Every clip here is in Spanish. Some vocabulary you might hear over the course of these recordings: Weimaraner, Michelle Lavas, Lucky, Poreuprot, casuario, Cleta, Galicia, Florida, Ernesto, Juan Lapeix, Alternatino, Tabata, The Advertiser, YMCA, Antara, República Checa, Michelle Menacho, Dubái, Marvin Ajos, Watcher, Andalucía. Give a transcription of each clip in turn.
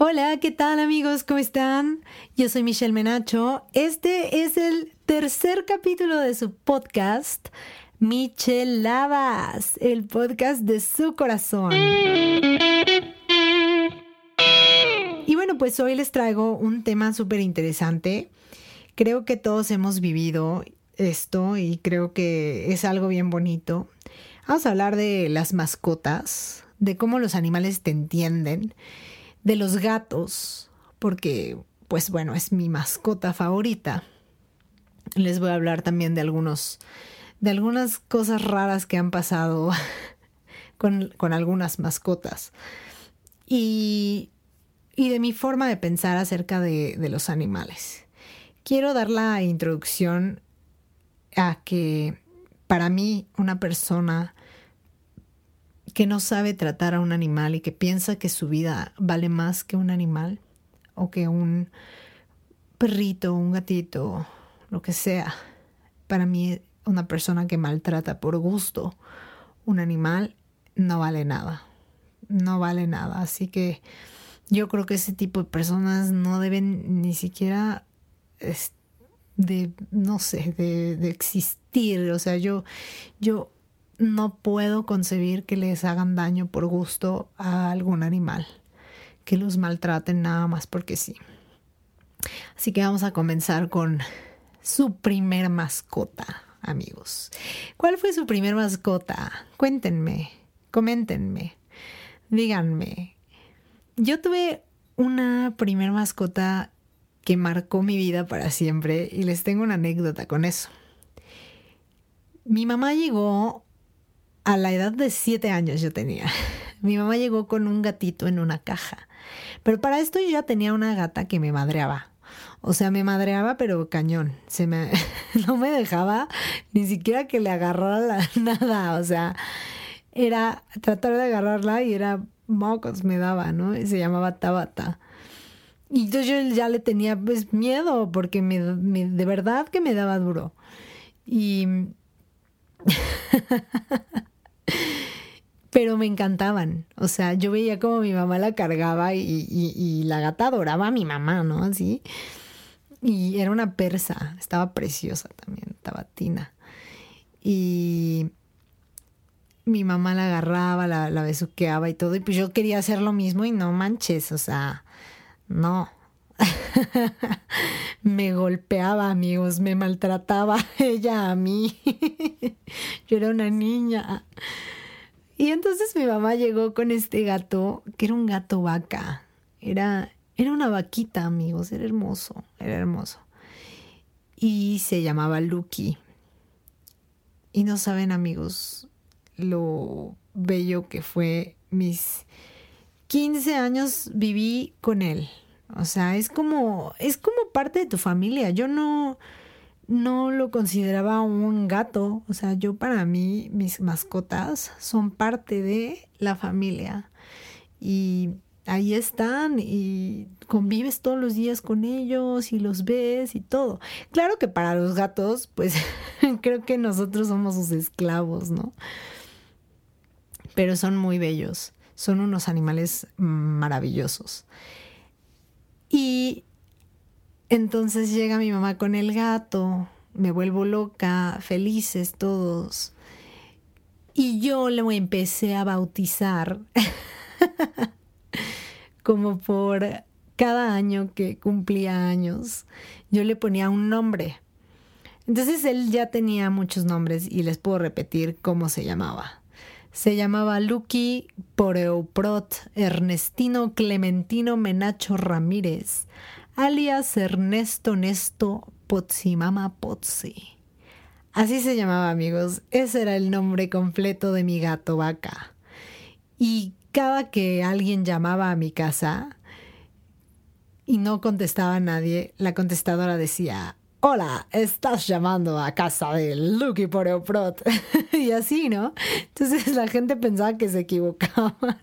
Hola, ¿qué tal amigos? ¿Cómo están? Yo soy Michelle Menacho. Este es el tercer capítulo de su podcast, Michelle Lavas, el podcast de su corazón. Y bueno, pues hoy les traigo un tema súper interesante. Creo que todos hemos vivido esto y creo que es algo bien bonito. Vamos a hablar de las mascotas, de cómo los animales te entienden, de los gatos, porque, pues bueno, es mi mascota favorita. Les voy a hablar también de algunas cosas raras que han pasado con algunas mascotas. Y de mi forma de pensar acerca de los animales. Quiero dar la introducción a que para mí una persona que no sabe tratar a un animal y que piensa que su vida vale más que un animal o que un perrito, un gatito, lo que sea. Para mí, una persona que maltrata por gusto un animal no vale nada. No vale nada. Así que yo creo que ese tipo de personas no deben ni siquiera de existir. O sea, yo no puedo concebir que les hagan daño por gusto a algún animal, que los maltraten nada más porque sí. Así que vamos a comenzar con su primer mascota, amigos. ¿Cuál fue su primer mascota? Cuéntenme, coméntenme, díganme. Yo tuve una primer mascota que marcó mi vida para siempre y les tengo una anécdota con eso. Mi mamá llegó a la edad de 7 años yo tenía. Mi mamá llegó con un gatito en una caja. Pero para esto yo ya tenía una gata que me madreaba. O sea, me madreaba, pero cañón. No me dejaba ni siquiera que le agarrara nada. O sea, era tratar de agarrarla y era mocos me daba, ¿no? Y se llamaba Tabata. Y entonces yo ya le tenía pues miedo porque de verdad que me daba duro. Y... pero me encantaban, o sea, yo veía como mi mamá la cargaba y la gata adoraba a mi mamá, ¿no? Así. Y era una persa, estaba preciosa también, tabatina. Y mi mamá la agarraba, la besuqueaba y todo, y pues yo quería hacer lo mismo y no manches, o sea, no. Me golpeaba, amigos, me maltrataba ella a mí. Yo era una niña. Y entonces mi mamá llegó con este gato, que era un gato vaca. Era una vaquita, amigos, era hermoso. Y se llamaba Lucky. Y no saben, amigos, lo bello que fue. Mis 15 años viví con él. O sea, es como parte de tu familia. Yo no lo consideraba un gato. O sea, yo para mí, mis mascotas son parte de la familia. Y ahí están y convives todos los días con ellos y los ves y todo. Claro que para los gatos, pues creo que nosotros somos sus esclavos, ¿no? Pero son muy bellos. Son unos animales maravillosos. Y entonces llega mi mamá con el gato, me vuelvo loca, felices todos. Y yo lo empecé a bautizar como por cada año que cumplía años. Yo le ponía un nombre. Entonces él ya tenía muchos nombres y les puedo repetir cómo se llamaba. Se llamaba Lucky, Poreuprot, Ernestino, Clementino, Menacho Ramírez, alias Ernesto, Nesto, Potsimama, Potsi. Así se llamaba, amigos. Ese era el nombre completo de mi gato vaca. Y cada que alguien llamaba a mi casa y no contestaba a nadie, la contestadora decía: hola, estás llamando a casa de Lucky Poreuprot. Y así, ¿no? Entonces la gente pensaba que se equivocaban.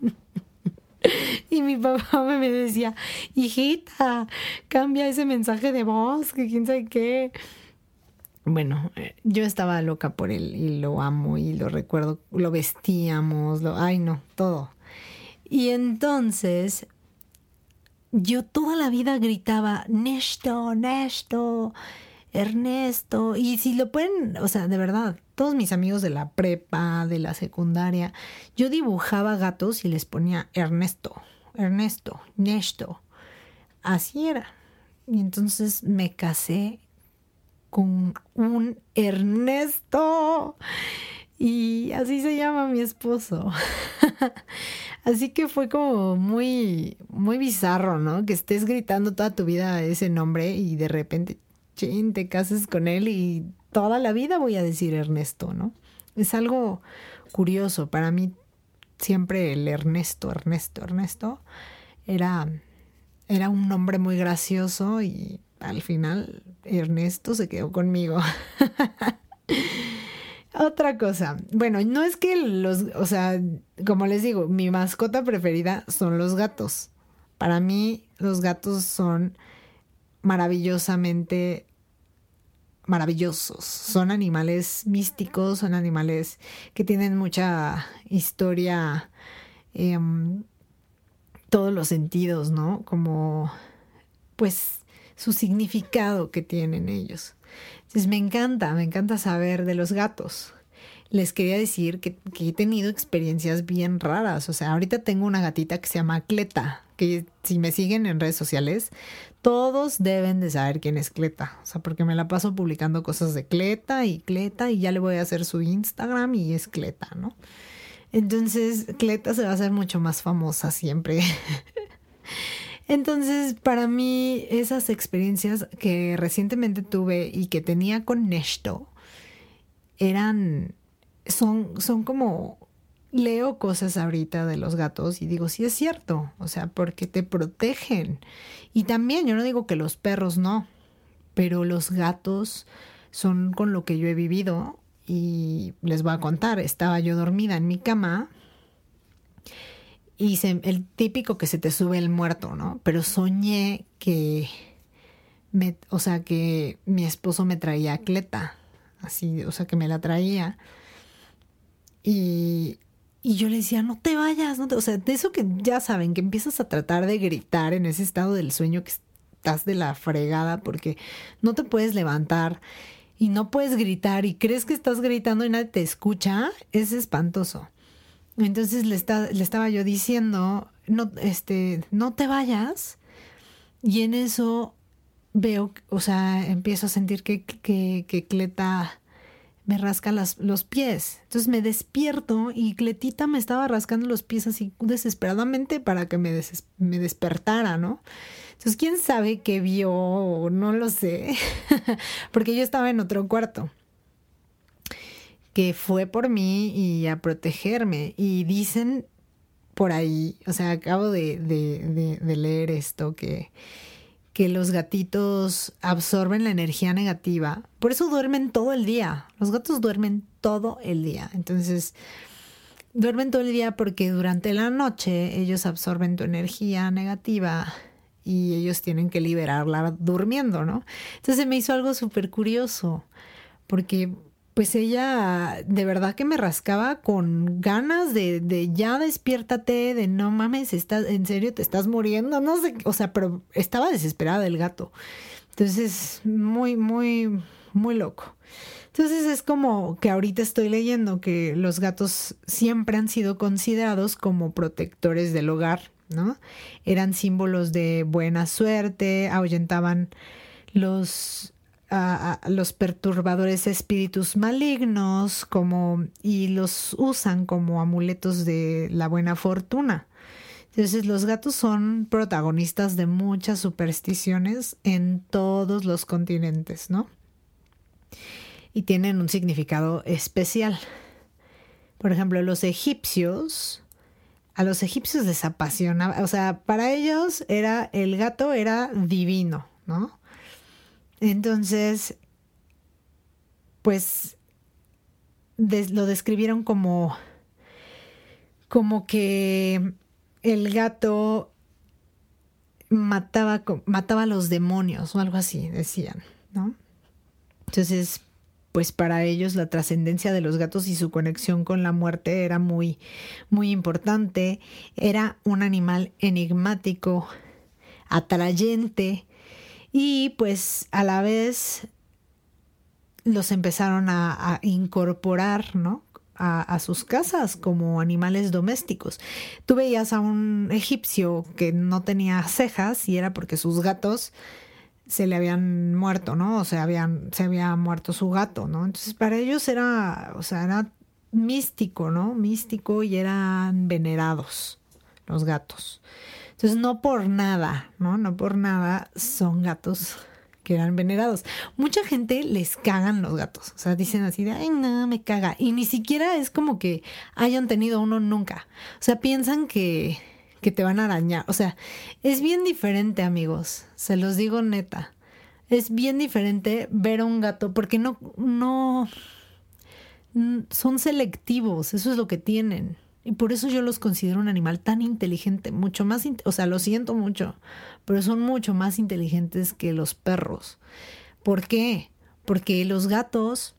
Y mi papá me decía: hijita, cambia ese mensaje de voz, que quién sabe qué. Bueno, yo estaba loca por él y lo amo y lo recuerdo. Lo vestíamos, todo. Y entonces Yo toda la vida gritaba, Nesto, Ernesto. Y si lo pueden, o sea, de verdad, todos mis amigos de la prepa, de la secundaria, yo dibujaba gatos y les ponía Ernesto, Nesto. Así era. Y entonces me casé con un Ernesto. Y así se llama mi esposo. Así que fue como muy, muy bizarro, ¿no? Que estés gritando toda tu vida ese nombre y de repente, chin, te casas con él y toda la vida voy a decir Ernesto, ¿no? Es algo curioso. Para mí siempre el Ernesto era un nombre muy gracioso y al final Ernesto se quedó conmigo. Otra cosa, bueno, no es que o sea, como les digo, mi mascota preferida son los gatos. Para mí los gatos son maravillosamente maravillosos. Son animales místicos, son animales que tienen mucha historia, todos los sentidos, ¿no? Como, pues, su significado que tienen ellos. Entonces me encanta saber de los gatos. Les quería decir que he tenido experiencias bien raras. O sea, ahorita tengo una gatita que se llama Cleta, que si me siguen en redes sociales, todos deben de saber quién es Cleta. O sea, porque me la paso publicando cosas de Cleta y ya le voy a hacer su Instagram y es Cleta, ¿no? Entonces Cleta se va a hacer mucho más famosa siempre. Entonces, para mí, esas experiencias que recientemente tuve y que tenía con Nesto son como, leo cosas ahorita de los gatos y digo, sí es cierto, o sea, porque te protegen. Y también, yo no digo que los perros no, pero los gatos son con lo que yo he vivido y les voy a contar. Estaba yo dormida en mi cama y el típico que se te sube el muerto, ¿no? Pero soñé que mi esposo me traía a Cleta, así, o sea, que me la traía. Y yo le decía, no te vayas, o sea, de eso que ya saben, que empiezas a tratar de gritar en ese estado del sueño que estás de la fregada porque no te puedes levantar y no puedes gritar y crees que estás gritando y nadie te escucha, es espantoso. Entonces le estaba yo diciendo, no te vayas. Y en eso veo, o sea, empiezo a sentir que Cleta me rasca los pies. Entonces me despierto y Cletita me estaba rascando los pies así desesperadamente para que me despertara, ¿no? Entonces quién sabe qué vio, o no lo sé, porque yo estaba en otro cuarto, que fue por mí y a protegerme. Y dicen por ahí, o sea, acabo de leer esto, que los gatitos absorben la energía negativa. Por eso duermen todo el día. Los gatos duermen todo el día. Entonces, duermen todo el día porque durante la noche ellos absorben tu energía negativa y ellos tienen que liberarla durmiendo, ¿no? Entonces me hizo algo súper curioso porque, pues ella de verdad que me rascaba con ganas de ya despiértate, de no mames, en serio te estás muriendo, no sé, o sea, pero estaba desesperada el gato. Entonces, muy, muy, muy loco. Entonces es como que ahorita estoy leyendo que los gatos siempre han sido considerados como protectores del hogar, ¿no? Eran símbolos de buena suerte, ahuyentaban los perturbadores espíritus malignos y los usan como amuletos de la buena fortuna. Entonces los gatos son protagonistas de muchas supersticiones en todos los continentes, ¿no? Y tienen un significado especial. Por ejemplo, a los egipcios les apasionaba, o sea, para ellos el gato era divino, ¿no? Entonces, pues lo describieron como que el gato mataba a los demonios o algo así, decían, ¿no? Entonces, pues para ellos la trascendencia de los gatos y su conexión con la muerte era muy, muy importante. Era un animal enigmático, atrayente, y pues a la vez los empezaron a incorporar, ¿no?, a sus casas como animales domésticos. Tú veías a un egipcio que no tenía cejas y era porque sus gatos se le habían muerto, ¿no? O sea, se había muerto su gato, ¿no? Entonces para ellos era, o sea, era místico, ¿no? Místico, y eran venerados los gatos. Entonces no por nada, ¿no? No por nada son gatos que eran venerados. Mucha gente les cagan los gatos. O sea, dicen así de, ay, no, me caga. Y ni siquiera es como que hayan tenido uno nunca. O sea, piensan que te van a arañar. O sea, es bien diferente, amigos. Se los digo neta. Es bien diferente ver a un gato porque no son selectivos. Eso es lo que tienen. Y por eso yo los considero un animal tan inteligente, mucho más, o sea, lo siento mucho, pero son mucho más inteligentes que los perros. ¿Por qué? Porque los gatos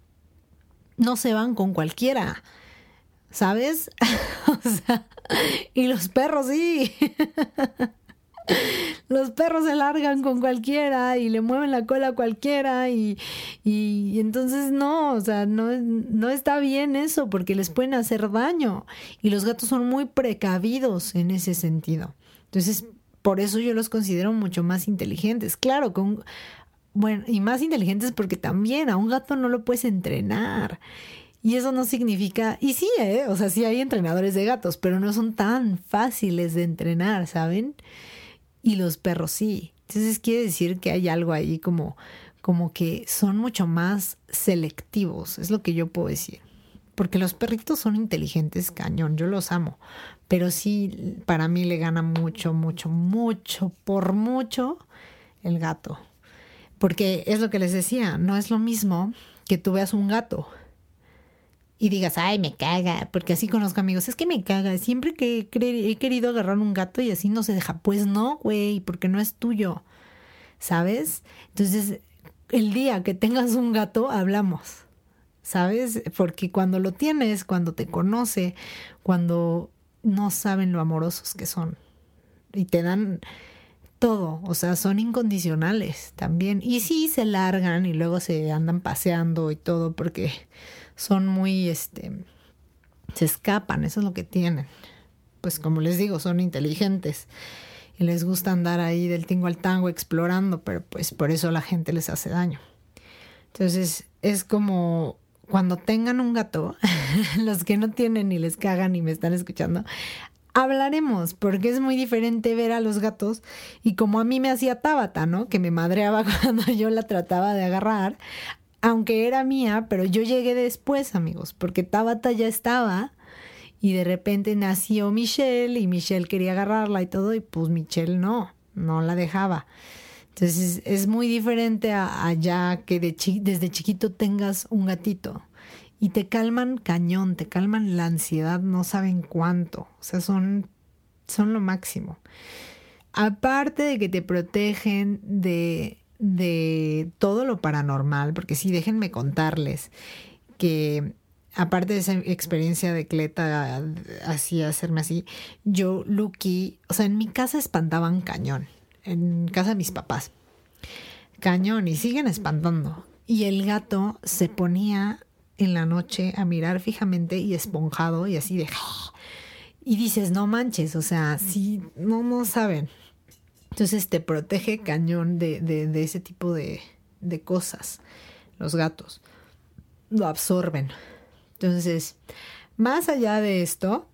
no se van con cualquiera, ¿sabes? O sea, y los perros sí. Los perros se largan con cualquiera y le mueven la cola a cualquiera y entonces no, o sea, no está bien eso porque les pueden hacer daño y los gatos son muy precavidos en ese sentido. Entonces, por eso yo los considero mucho más inteligentes. Claro, bueno, y más inteligentes porque también a un gato no lo puedes entrenar. Y eso no significa... Y sí, o sea, sí hay entrenadores de gatos, pero no son tan fáciles de entrenar, ¿saben? Y los perros sí. Entonces quiere decir que hay algo ahí como que son mucho más selectivos. Es lo que yo puedo decir. Porque los perritos son inteligentes, cañón. Yo los amo. Pero sí, para mí le gana mucho, mucho, mucho, por mucho el gato. Porque es lo que les decía. No es lo mismo que tú veas un gato y digas, ay, me caga, porque así conozco amigos, es que me caga, siempre que he querido agarrar un gato y así no se deja. Pues no, güey, porque no es tuyo, ¿sabes? Entonces, el día que tengas un gato, hablamos, ¿sabes? Porque cuando lo tienes, cuando te conoce, cuando no saben lo amorosos que son y te dan todo, o sea, son incondicionales también. Y sí, se largan y luego se andan paseando y todo porque... son muy, se escapan, eso es lo que tienen. Pues como les digo, son inteligentes y les gusta andar ahí del tingo al tango explorando, pero pues por eso la gente les hace daño. Entonces es como cuando tengan un gato, los que no tienen y les cagan y me están escuchando, hablaremos, porque es muy diferente ver a los gatos y como a mí me hacía Tabata, ¿no? Que me madreaba cuando yo la trataba de agarrar, aunque era mía, pero yo llegué después, amigos, porque Tabata ya estaba y de repente nació Michelle y Michelle quería agarrarla y todo y pues Michelle no la dejaba. Entonces es muy diferente a ya que desde chiquito tengas un gatito y te calman cañón, te calman la ansiedad, no saben cuánto, o sea, son lo máximo. Aparte de que te protegen de todo lo paranormal, porque sí, déjenme contarles que aparte de esa experiencia de Cleta así hacerme así, yo, Lucky, o sea, en mi casa espantaban cañón, en casa de mis papás cañón, y siguen espantando, y el gato se ponía en la noche a mirar fijamente y esponjado y así de y dices, no manches, o sea, sí, no saben. Entonces te protege cañón de ese tipo de cosas. Los gatos lo absorben. Entonces, más allá de esto,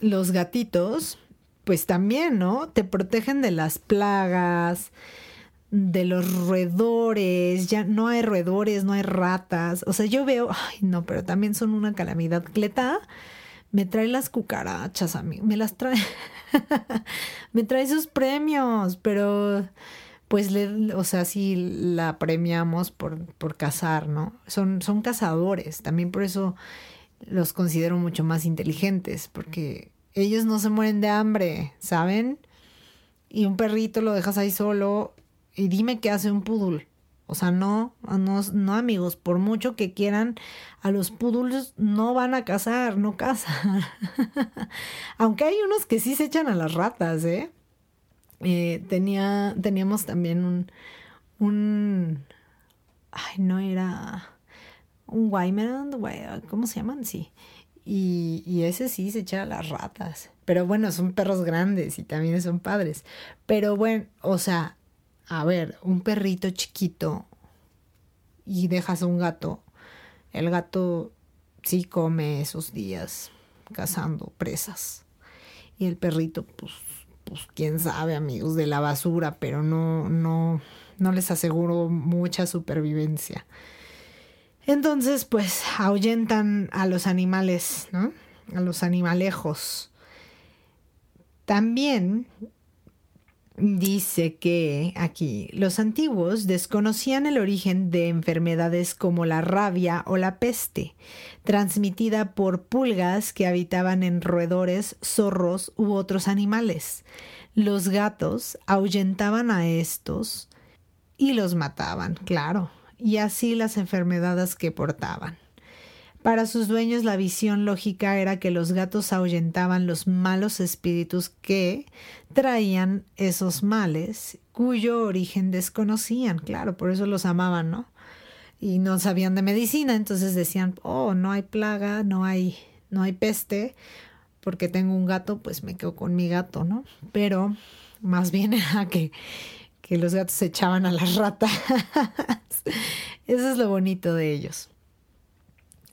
los gatitos, pues también, ¿no? Te protegen de las plagas, de los roedores. Ya no hay roedores, no hay ratas. O sea, yo veo... Ay, no, pero también son una calamidad. Cleta me trae las cucarachas, amigo. Me las trae... me trae sus premios, pero pues, o sea, sí la premiamos por cazar, ¿no? Son cazadores, también por eso los considero mucho más inteligentes, porque ellos no se mueren de hambre, ¿saben? Y un perrito lo dejas ahí solo y dime qué hace un poodle. O sea, no, amigos, por mucho que quieran, a los poodles no van a cazar, no cazan. Aunque hay unos que sí se echan a las ratas, Teníamos también un ay, no era un Weimaraner, ¿cómo se llaman? Sí. Y ese sí se echa a las ratas. Pero bueno, son perros grandes y también son padres. Pero bueno, o sea, a ver, un perrito chiquito y dejas a un gato. El gato sí come esos días cazando presas. Y el perrito, pues quién sabe, amigos, de la basura, pero no les aseguro mucha supervivencia. Entonces, pues, ahuyentan a los animales, ¿no? A los animalejos. También dice que aquí los antiguos desconocían el origen de enfermedades como la rabia o la peste, transmitida por pulgas que habitaban en roedores, zorros u otros animales. Los gatos ahuyentaban a estos y los mataban, claro, y así las enfermedades que portaban. Para sus dueños, la visión lógica era que los gatos ahuyentaban los malos espíritus que traían esos males, cuyo origen desconocían. Claro, por eso los amaban, ¿no? Y no sabían de medicina, entonces decían, oh, no hay plaga, no hay peste, porque tengo un gato, pues me quedo con mi gato, ¿no? Pero más bien era que los gatos se echaban a las ratas. Eso es lo bonito de ellos.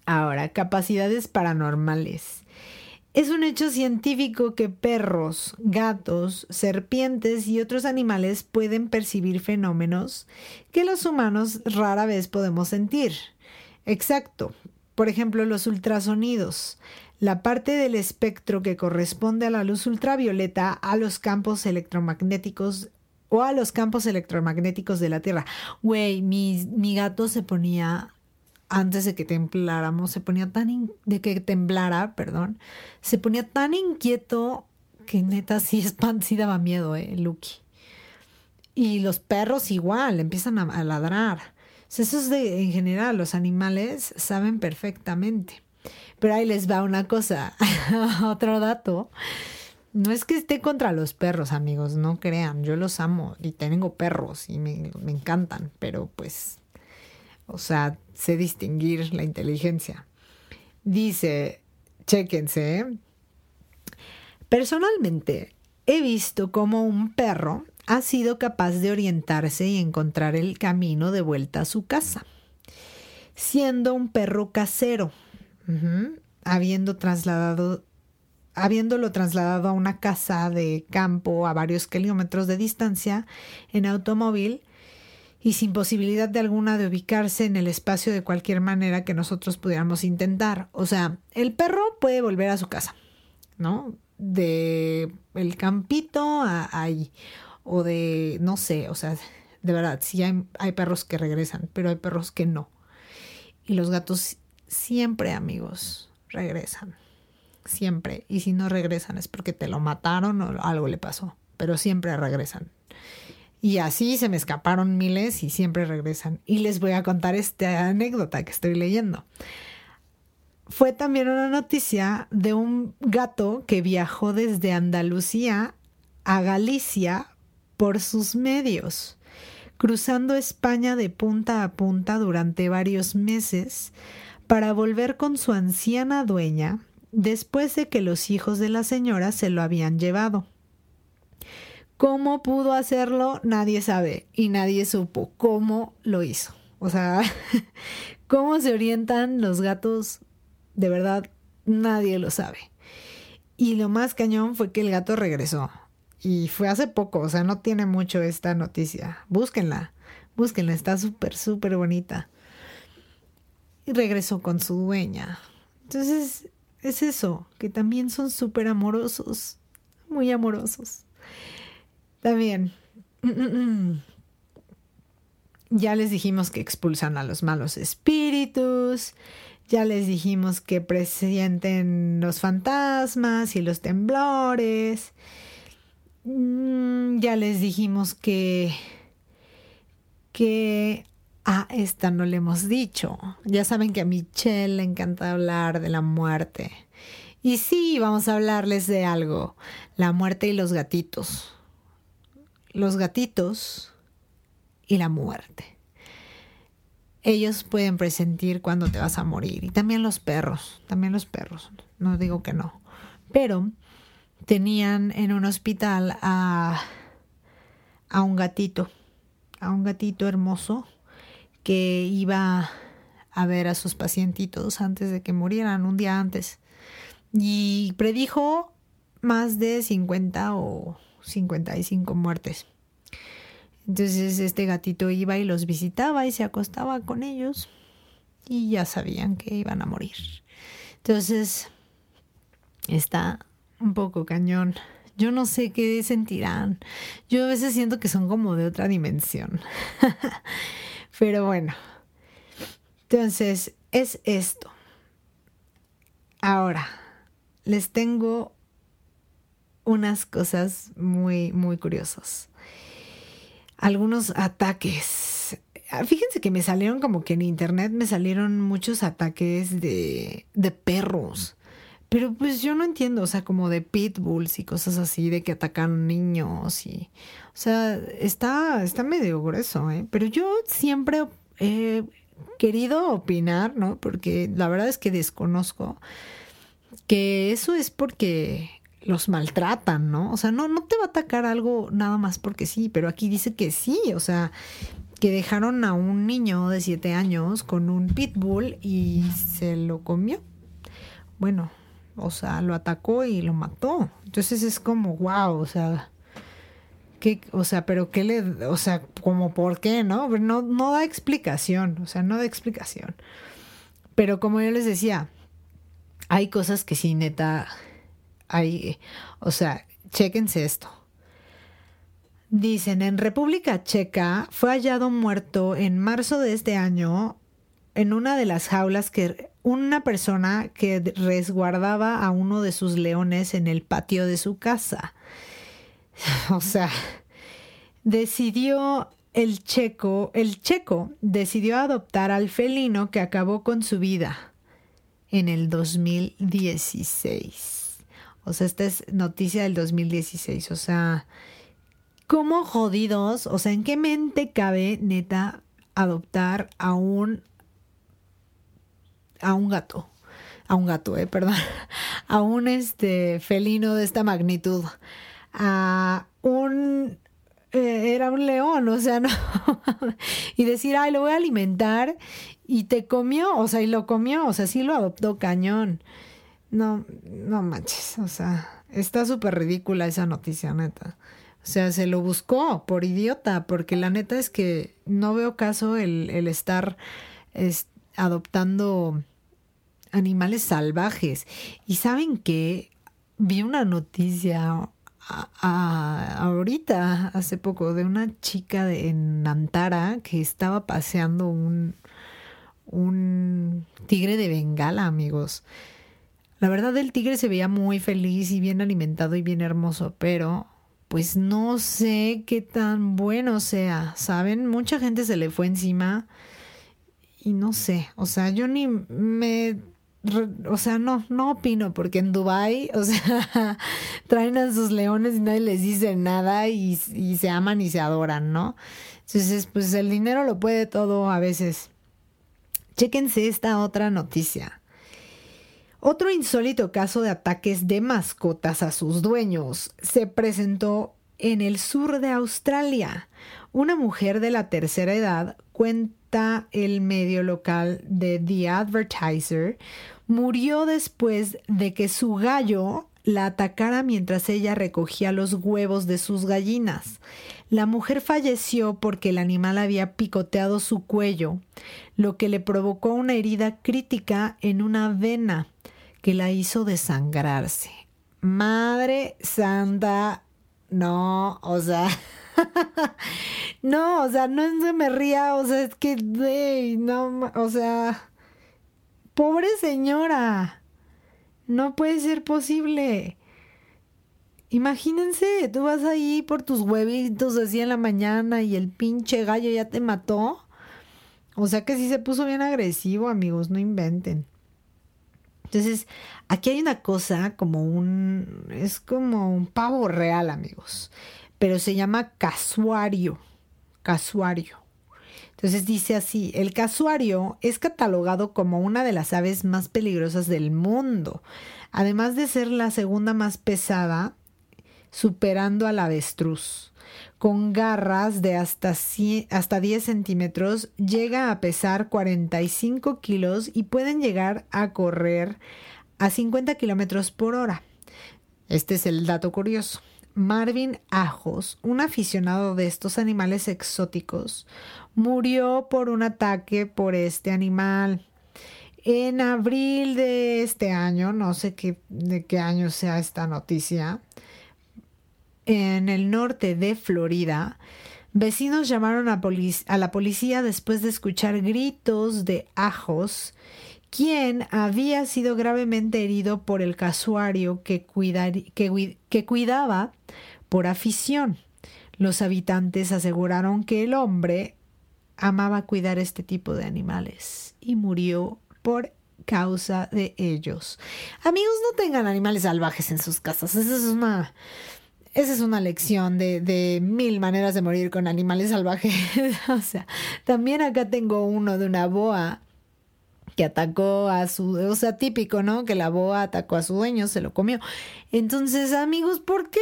Ahora, capacidades paranormales. Es un hecho científico que perros, gatos, serpientes y otros animales pueden percibir fenómenos que los humanos rara vez podemos sentir. Exacto. Por ejemplo, los ultrasonidos. La parte del espectro que corresponde a la luz ultravioleta, a los campos electromagnéticos o a los campos electromagnéticos de la Tierra. Güey, mi gato se ponía... Antes de que tembláramos, se ponía tan inquieto que neta sí daba miedo, Lucky. Y los perros igual, empiezan a ladrar. O sea, eso es en general, los animales saben perfectamente. Pero ahí les va una cosa, otro dato. No es que esté contra los perros, amigos, no crean, yo los amo y tengo perros y me encantan, pero pues... O sea, sé distinguir la inteligencia. Dice, chéquense, personalmente he visto cómo un perro ha sido capaz de orientarse y encontrar el camino de vuelta a su casa, siendo un perro casero, habiéndolo trasladado a una casa de campo a varios kilómetros de distancia en automóvil, y sin posibilidad de alguna de ubicarse en el espacio de cualquier manera que nosotros pudiéramos intentar. O sea, el perro puede volver a su casa, ¿no? De el campito a ahí. O de, no sé, o sea, de verdad, sí hay perros que regresan, pero hay perros que no. Y los gatos siempre, amigos, regresan. Siempre. Y si no regresan es porque te lo mataron o algo le pasó. Pero siempre regresan. Y así se me escaparon miles y siempre regresan. Y les voy a contar esta anécdota que estoy leyendo. Fue también una noticia de un gato que viajó desde Andalucía a Galicia por sus medios, cruzando España de punta a punta durante varios meses para volver con su anciana dueña después de que los hijos de la señora se lo habían llevado. ¿Cómo pudo hacerlo? Nadie sabe y nadie supo cómo lo hizo. O sea, ¿cómo se orientan los gatos? De verdad, nadie lo sabe. Y lo más cañón fue que el gato regresó. Y fue hace poco, o sea, no tiene mucho esta noticia. Búsquenla, está súper, súper bonita. Y regresó con su dueña. Entonces, es eso, que también son súper amorosos, muy amorosos. También, ya les dijimos que expulsan a los malos espíritus, ya les dijimos que presienten los fantasmas y los temblores, ya les dijimos que esta no le hemos dicho. Ya saben que a Michelle le encanta hablar de la muerte. Y sí, vamos a hablarles de algo, la muerte y los gatitos. los gatitos y la muerte. Ellos pueden presentir cuando te vas a morir. Y también los perros. No digo que no. Pero tenían en un hospital a un gatito hermoso que iba a ver a sus pacientitos antes de que murieran, un día antes. Y predijo más de 50 o 55 muertes. Entonces este gatito iba y los visitaba y se acostaba con ellos y ya sabían que iban a morir. Entonces está un poco cañón. Yo no sé qué sentirán. Yo a veces siento que son como de otra dimensión. Pero bueno. Entonces es esto. Ahora, les tengo unas cosas muy, muy curiosas. Algunos ataques. Fíjense que me salieron como que en internet me salieron muchos ataques de perros. Pero pues yo no entiendo, o sea, como de pitbulls y cosas así, de que atacan niños y... O sea, está medio grueso, ¿eh? Pero yo siempre he querido opinar, ¿no? Porque la verdad es que desconozco que eso es porque los maltratan, ¿no? O sea, no te va a atacar algo nada más porque sí, pero aquí dice que sí, o sea... que dejaron a un niño de 7 años con un pitbull y se lo comió. Bueno... O sea, lo atacó y lo mató. Entonces es como, wow, o sea, ¿qué? O sea, pero qué le, o sea, como por qué, ¿no? No da explicación, o sea, no da explicación. Pero como yo les decía, hay cosas que sí, neta, hay, o sea, chéquense esto. Dicen, en República Checa fue hallado muerto en marzo de este año en una de las jaulas que... una persona que resguardaba a uno de sus leones en el patio de su casa. O sea, el checo decidió adoptar al felino que acabó con su vida en el 2016. O sea, esta es noticia del 2016. O sea, ¿cómo jodidos? O sea, ¿en qué mente cabe, neta, adoptar a un felino de esta magnitud, era un león, o sea, no, y decir, ay, lo voy a alimentar, y te comió, o sea, y lo comió, o sea, sí lo adoptó cañón, no manches, o sea, está súper ridícula esa noticia, neta, o sea, se lo buscó por idiota, porque la neta es que no veo caso el estar, adoptando animales salvajes. ¿Y saben qué? Vi una noticia ahorita, hace poco, de una chica en Antara que estaba paseando un tigre de Bengala, amigos. La verdad, el tigre se veía muy feliz y bien alimentado y bien hermoso, pero pues no sé qué tan bueno sea, ¿saben? Mucha gente se le fue encima. Y no sé, o sea, yo ni me... O sea, no opino, porque en Dubái, o sea, traen a sus leones y nadie les dice nada y se aman y se adoran, ¿no? Entonces, pues el dinero lo puede todo a veces. Chéquense esta otra noticia. Otro insólito caso de ataques de mascotas a sus dueños se presentó en el sur de Australia. Una mujer de la tercera edad cuenta el medio local de The Advertiser, murió después de que su gallo la atacara mientras ella recogía los huevos de sus gallinas. La mujer falleció porque el animal había picoteado su cuello, lo que le provocó una herida crítica en una vena que la hizo desangrarse. Madre santa, no, o sea... No, o sea, no se me ría, o sea, es que, no, o sea, pobre señora, no puede ser posible. Imagínense, tú vas ahí por tus huevitos así en la mañana y el pinche gallo ya te mató. O sea que sí se puso bien agresivo, amigos, no inventen. Entonces, aquí hay una cosa como es como un pavo real, amigos. pero se llama casuario. Casuario. Entonces dice así: el casuario es catalogado como una de las aves más peligrosas del mundo, además de ser la segunda más pesada, superando al avestruz. Con garras de hasta 10 centímetros, llega a pesar 45 kilos y pueden llegar a correr a 50 kilómetros por hora. Este es el dato curioso. Marvin Ajos, un aficionado de estos animales exóticos, murió por un ataque por este animal. En abril de este año, no sé de qué año sea esta noticia, en el norte de Florida, vecinos llamaron a la policía después de escuchar gritos de Ajos, quien había sido gravemente herido por el casuario que cuidaba por afición. Los habitantes aseguraron que el hombre amaba cuidar este tipo de animales y murió por causa de ellos. Amigos, no tengan animales salvajes en sus casas. Esa es una lección de mil maneras de morir con animales salvajes. O sea, también acá tengo uno de una boa que atacó a su... O sea, típico, ¿no? Que la boa atacó a su dueño, se lo comió. Entonces, amigos, ¿por qué?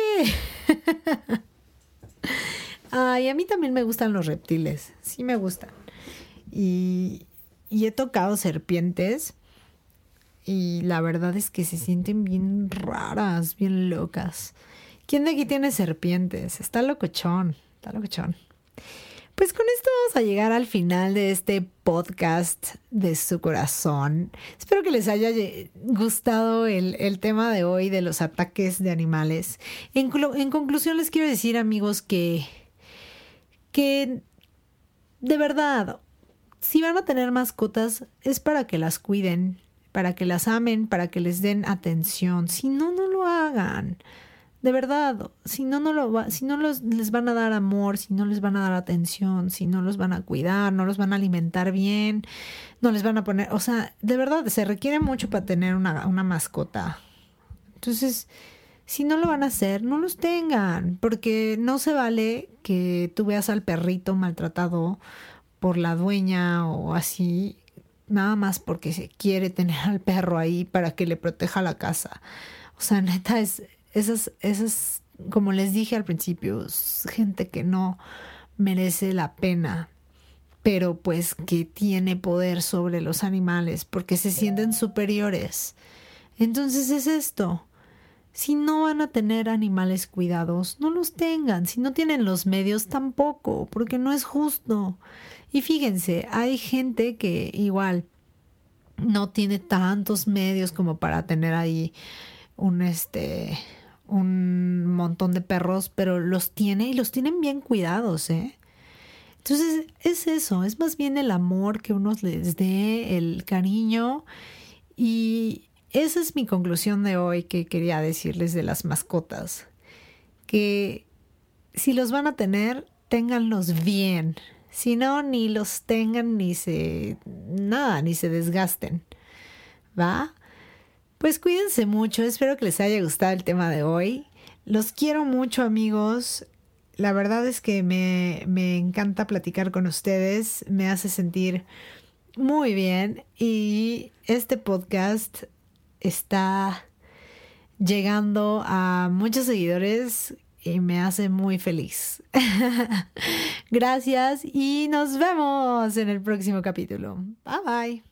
Ay, a mí también me gustan los reptiles. Sí me gustan. Y he tocado serpientes y la verdad es que se sienten bien raras, bien locas. ¿Quién de aquí tiene serpientes? Está locochón, está locochón. Pues con esto vamos a llegar al final de este podcast de su corazón. Espero que les haya gustado el tema de hoy de los ataques de animales. En conclusión les quiero decir, amigos, que de verdad, si van a tener mascotas es para que las cuiden, para que las amen, para que les den atención. Si no, no lo hagan. De verdad, si no les van a dar amor, si no les van a dar atención, si no los van a cuidar, no los van a alimentar bien, no les van a poner... O sea, de verdad, se requiere mucho para tener una mascota. Entonces, si no lo van a hacer, no los tengan, porque no se vale que tú veas al perrito maltratado por la dueña o así, nada más porque se quiere tener al perro ahí para que le proteja la casa. O sea, neta, Esas, como les dije al principio, es gente que no merece la pena, pero pues que tiene poder sobre los animales porque se sienten superiores. Entonces es esto. Si no van a tener animales cuidados, no los tengan. Si no tienen los medios, tampoco, porque no es justo. Y fíjense, hay gente que igual no tiene tantos medios como para tener ahí un montón de perros, pero los tiene y los tienen bien cuidados, ¿eh? Entonces es eso, es más bien el amor que uno les dé, el cariño, y esa es mi conclusión de hoy que quería decirles de las mascotas, que si los van a tener, ténganlos bien, si no, ni los tengan, ni se desgasten, ¿va? Pues cuídense mucho, espero que les haya gustado el tema de hoy. Los quiero mucho, amigos. La verdad es que me encanta platicar con ustedes, me hace sentir muy bien y este podcast está llegando a muchos seguidores y me hace muy feliz. Gracias y nos vemos en el próximo capítulo. Bye bye.